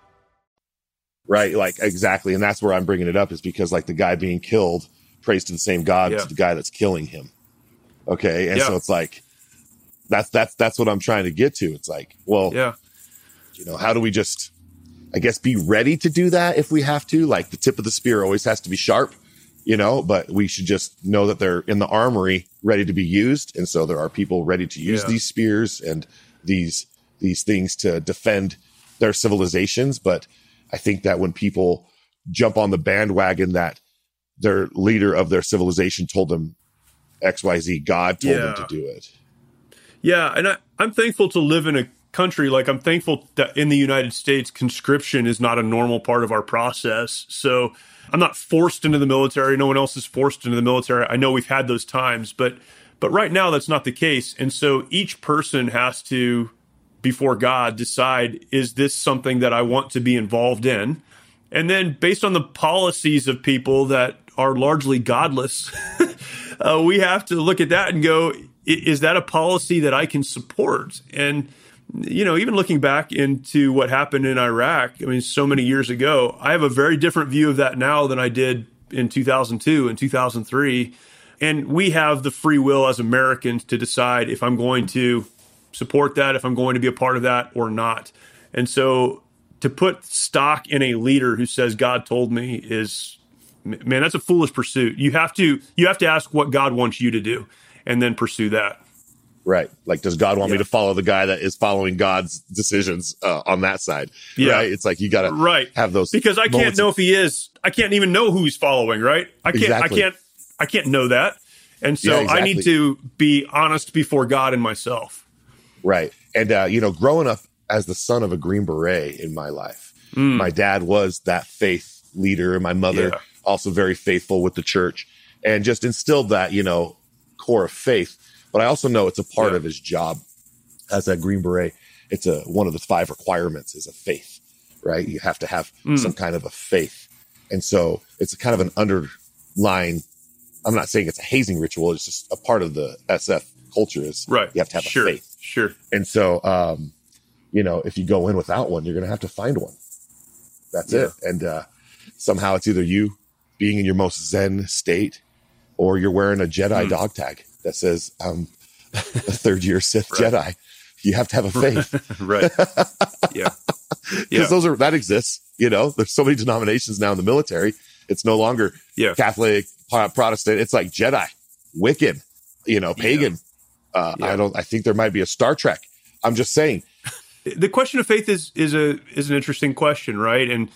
Right, like exactly, and that's where I'm bringing it up is because like the guy being killed prays to the same God as the guy that's killing him. Okay, and so it's like that's what I'm trying to get to. It's like, well, you know, how do we just, I guess, be ready to do that if we have to? Like the tip of the spear always has to be sharp, you know, but we should just know that they're in the armory ready to be used, and so there are people ready to use these spears and these things to defend their civilizations, but I think that when people jump on the bandwagon that their leader of their civilization told them XYZ, God told them to do it. Yeah. And I'm thankful to live in a country. Like I'm thankful that in the United States, conscription is not a normal part of our process. So I'm not forced into the military. No one else is forced into the military. I know we've had those times, but right now that's not the case. And so each person has to, before God, decide, is this something that I want to be involved in? And then based on the policies of people that are largely godless, we have to look at that and go, is that a policy that I can support? And you know, even looking back into what happened in Iraq, I mean, so many years ago, I have a very different view of that now than I did in 2002 and 2003. And we have the free will as Americans to decide if I'm going to support that, if I'm going to be a part of that or not. And so to put stock in a leader who says God told me is, man, that's a foolish pursuit. You have to ask what God wants you to do and then pursue that. Right. Like, does God want me to follow the guy that is following God's decisions on that side? Yeah. Right? It's like, you got to have those. Because I can't know if he is. I can't even know who he's following. Right. I can't know that. And so I need to be honest before God and myself. Right. And, growing up as the son of a Green Beret in my life, my dad was that faith leader. And my mother also very faithful with the church, and just instilled that, core of faith. But I also know it's a part of his job as a Green Beret. It's one of the 5 requirements is a faith, right? You have to have some kind of a faith. And so it's a kind of an underlying, I'm not saying it's a hazing ritual. It's just a part of the SF culture is you have to have a faith. Sure. And so, if you go in without one, you're going to have to find one. That's it. And somehow it's either you being in your most zen state or you're wearing a Jedi dog tag that says a 3rd-year Sith Jedi. You have to have a faith. Right. Yeah. Because that exists. There's so many denominations now in the military. It's no longer Catholic, Protestant. It's like Jedi, Wiccan, pagan. Yeah. I think there might be a Star Trek. I'm just saying. The question of faith is an interesting question, right? And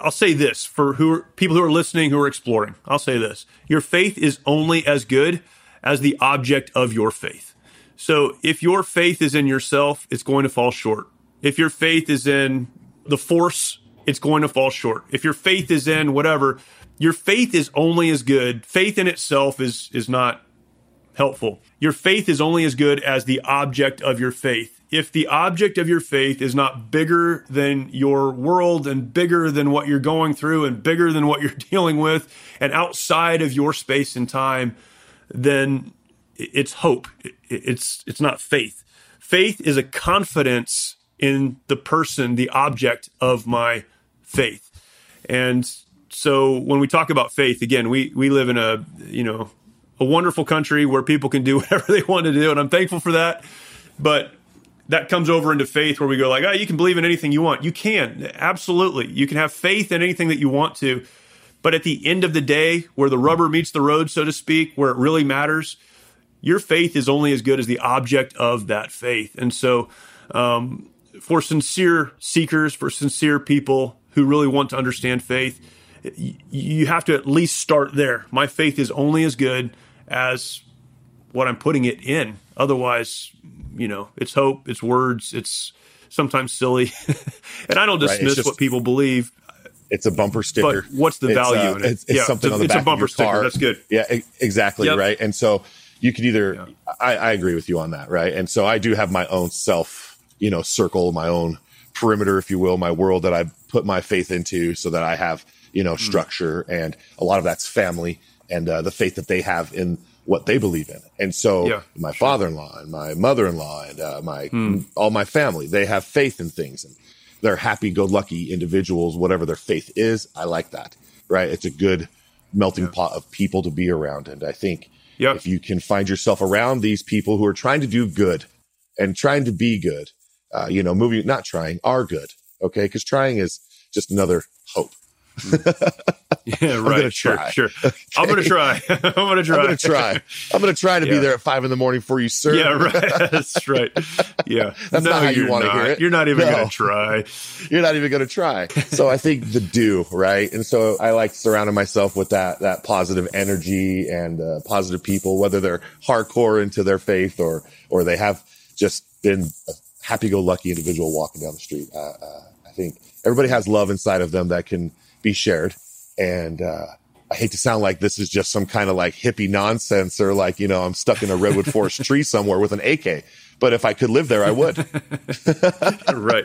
I'll say this for people who are listening, who are exploring. I'll say this. Your faith is only as good as the object of your faith. So if your faith is in yourself, it's going to fall short. If your faith is in the force, it's going to fall short. If your faith is in whatever, your faith is only as good. Faith in itself is not helpful. Your faith is only as good as the object of your faith. If the object of your faith is not bigger than your world and bigger than what you're going through and bigger than what you're dealing with and outside of your space and time, then it's hope. It's not faith. Faith is a confidence in the person, the object of my faith. And so when we talk about faith, again, we live in a wonderful country where people can do whatever they want to do. And I'm thankful for that. But that comes over into faith where we go like, you can believe in anything you want. You can. Absolutely. You can have faith in anything that you want to. But at the end of the day, where the rubber meets the road, so to speak, where it really matters, your faith is only as good as the object of that faith. And so for sincere seekers, for sincere people who really want to understand faith, you have to at least start there. My faith is only as good as what I'm putting it in. Otherwise, it's hope, it's words, it's sometimes silly. And I don't dismiss what people believe. It's a bumper sticker. But what's the value in it? It's something on the back of your car. It's a bumper sticker. That's good. Yeah, exactly. Yep. Right. And so you could either, I agree with you on that. Right. And so I do have my own self, circle, my own perimeter, if you will, my world that I put my faith into so that I have, structure. And a lot of that's family and the faith that they have in what they believe in. And so my father-in-law and my mother-in-law and all my family, they have faith in things. And they're happy-go-lucky individuals, whatever their faith is. I like that, right? It's a good melting pot of people to be around. And I think if you can find yourself around these people who are trying to do good and trying to be good, are good, okay? Because trying is just another hope. Yeah, right. I'm gonna try. Sure. Okay. I'm gonna try to be there at 5 a.m. for you, sir. Yeah, right. That's right. Yeah, that's not how you want to hear it. You're not even gonna try. You're not even gonna try. So I think the do right, and so I like surrounding myself with that positive energy and positive people, whether they're hardcore into their faith or they have just been a happy-go-lucky individual walking down the street. I think everybody has love inside of them that can be shared. And I hate to sound like this is just some kind of like hippie nonsense or like, I'm stuck in a redwood forest tree somewhere with an AK. But if I could live there, I would. Right.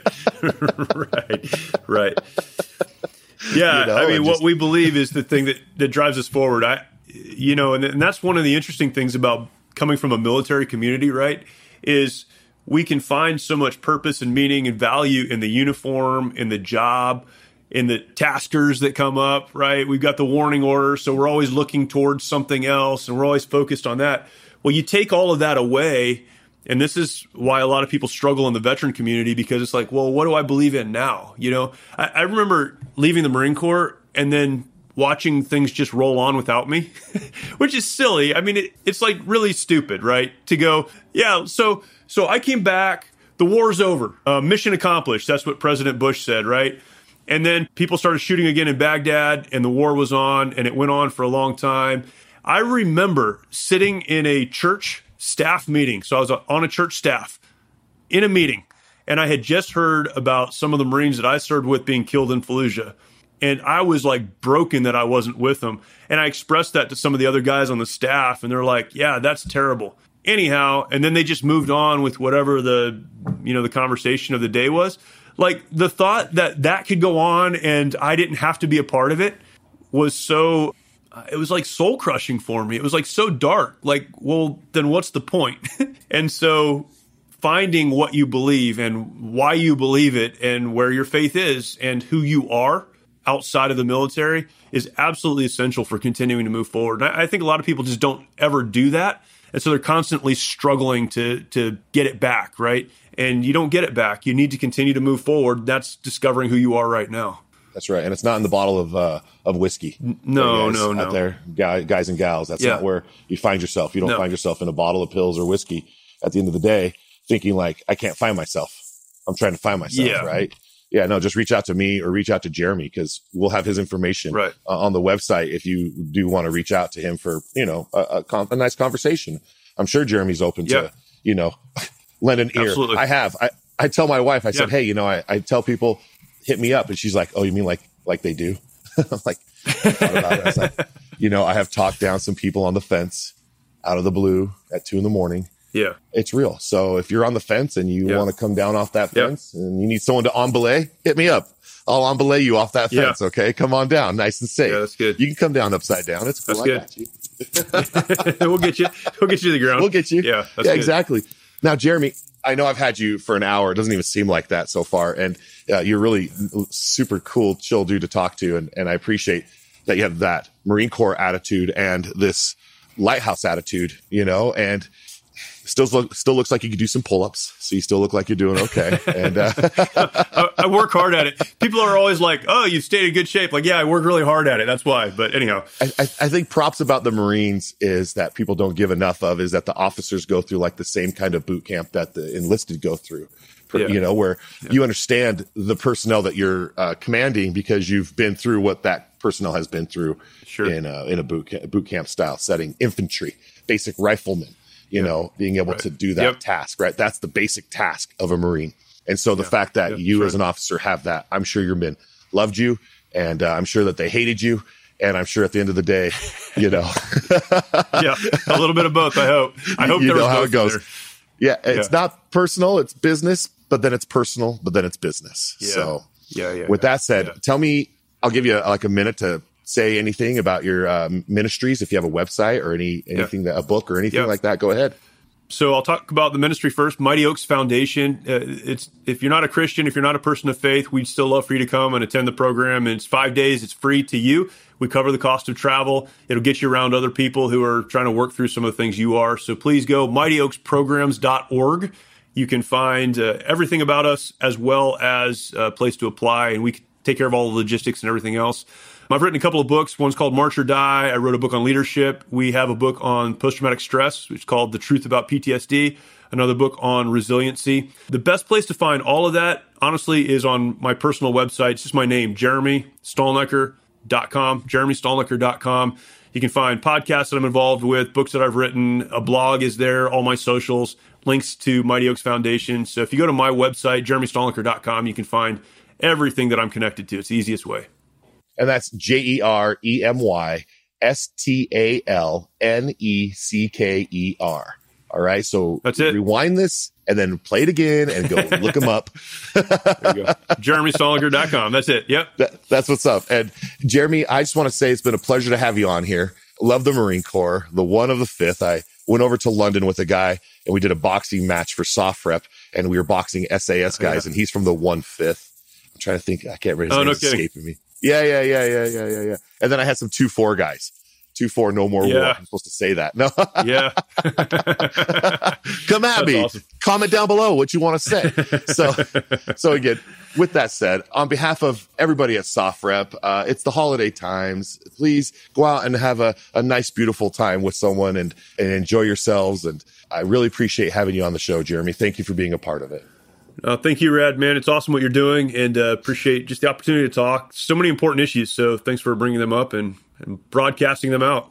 Yeah. What we believe is the thing that drives us forward. And that's one of the interesting things about coming from a military community, right, is we can find so much purpose and meaning and value in the uniform, in the job, in the taskers that come up, right? We've got the warning order, so we're always looking towards something else, and we're always focused on that. Well, you take all of that away, and this is why a lot of people struggle in the veteran community, because it's like, well, what do I believe in now? You know, I remember leaving the Marine Corps and then watching things just roll on without me, which is silly. I mean, it's like really stupid, right? To go, yeah, so I came back, the war's over, mission accomplished. That's what President Bush said, right? And then people started shooting again in Baghdad, and the war was on, and it went on for a long time. I remember sitting in a church staff meeting. So I was on a church staff in a meeting, and I had just heard about some of the Marines that I served with being killed in Fallujah. And I was like broken that I wasn't with them. And I expressed that to some of the other guys on the staff, and they're like, yeah, that's terrible. Anyhow, and then they just moved on with whatever the conversation of the day was. Like the thought that could go on and I didn't have to be a part of it was so, it was like soul crushing for me. It was like so dark. Like, well, then what's the point? And so finding what you believe and why you believe it and where your faith is and who you are outside of the military is absolutely essential for continuing to move forward. And I think a lot of people just don't ever do that. And so they're constantly struggling to get it back, right? And you don't get it back. You need to continue to move forward. That's discovering who you are right now. That's right. And it's not in the bottle of whiskey. No, no, no. Out there, guys and gals, that's not where you find yourself. You don't find yourself in a bottle of pills or whiskey at the end of the day thinking like, I can't find myself. I'm trying to find myself, right? Yeah, no, just reach out to me or reach out to Jeremy because we'll have his information on the website if you do want to reach out to him for, a nice conversation. I'm sure Jeremy's open to, lend an ear. Absolutely. I tell my wife, I said, hey, I tell people, hit me up. And she's like, oh, you mean like they do? I'm like, I was like, I have talked down some people on the fence out of the blue at 2 a.m. Yeah. It's real. So if you're on the fence and you want to come down off that fence and you need someone to embelay, hit me up. I'll embelay you off that fence. Yeah. Okay. Come on down. Nice and safe. Yeah, that's good. You can come down upside down. It's cool. That's good. We'll get you to the ground. We'll get you. Yeah. That's good. Exactly. Now, Jeremy, I know I've had you for an hour. It doesn't even seem like that so far. And you're really super cool, chill dude to talk to. And I appreciate that you have that Marine Corps attitude and this lighthouse attitude, and Still looks like you could do some pull-ups, so you still look like you're doing okay. And I work hard at it. People are always like, "Oh, you've stayed in good shape." Like, yeah, I work really hard at it. That's why. But anyhow, I think props about the Marines is that people don't give enough of is that the officers go through like the same kind of boot camp that the enlisted go through. You understand the personnel that you're commanding because you've been through what that personnel has been through in a boot camp style setting. Infantry, basic riflemen. Being able to do that task, right? That's the basic task of a Marine. And so the fact that you as an officer have that, I'm sure your men loved you and I'm sure that they hated you. And I'm sure at the end of the day, a little bit of both. I hope you know how it goes. There. Yeah. It's not personal. It's business, but then it's personal, but then it's business. Yeah. So with that said, tell me, I'll give you like a minute to say anything about your ministries, if you have a website or anything, that a book or anything like that, go ahead. So I'll talk about the ministry first, Mighty Oaks Foundation. It's if you're not a Christian, if you're not a person of faith, we'd still love for you to come and attend the program. And it's 5 days. It's free to you. We cover the cost of travel. It'll get you around other people who are trying to work through some of the things you are. So please go mightyoaksprograms.org. You can find everything about us as well as a place to apply. And we can take care of all the logistics and everything else. I've written a couple of books. One's called March or Die. I wrote a book on leadership. We have a book on post-traumatic stress, which is called The Truth About PTSD, another book on resiliency. The best place to find all of that, honestly, is on my personal website. It's just my name, JeremyStalnecker.com, JeremyStalnecker.com. You can find podcasts that I'm involved with, books that I've written, a blog is there, all my socials, links to Mighty Oaks Foundation. So if you go to my website, JeremyStalnecker.com, you can find everything that I'm connected to. It's the easiest way. And that's JeremyStalnecker. All right. So that's it. Rewind this and then play it again and go look him up. There you go. JeremyStalnecker.com. That's it. Yep. That's what's up. And Jeremy, I just want to say it's been a pleasure to have you on here. Love the Marine Corps, the one of the 5th. I went over to London with a guy and we did a boxing match for SoftRep, and we were boxing SAS guys, and he's from the 1/5. I'm trying to think. I can't remember. His name's escaping me. Yeah. And then I had some 2-4 guys. 2-4, no more war. I'm supposed to say that. No. Yeah. Come at That's me. Awesome. Comment down below what you want to say. So again, with that said, on behalf of everybody at SoftRep, it's the holiday times. Please go out and have a nice, beautiful time with someone and enjoy yourselves. And I really appreciate having you on the show, Jeremy. Thank you for being a part of it. Thank you, Rad, man. It's awesome what you're doing, and appreciate just the opportunity to talk. So many important issues, so thanks for bringing them up and broadcasting them out.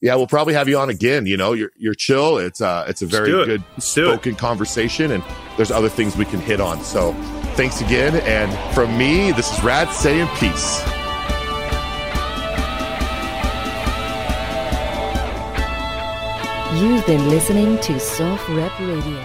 Yeah, we'll probably have you on again. You know, you're chill. It's a very good spoken conversation, and there's other things we can hit on. So thanks again, and from me, this is Rad saying peace. You've been listening to SoftRep Radio.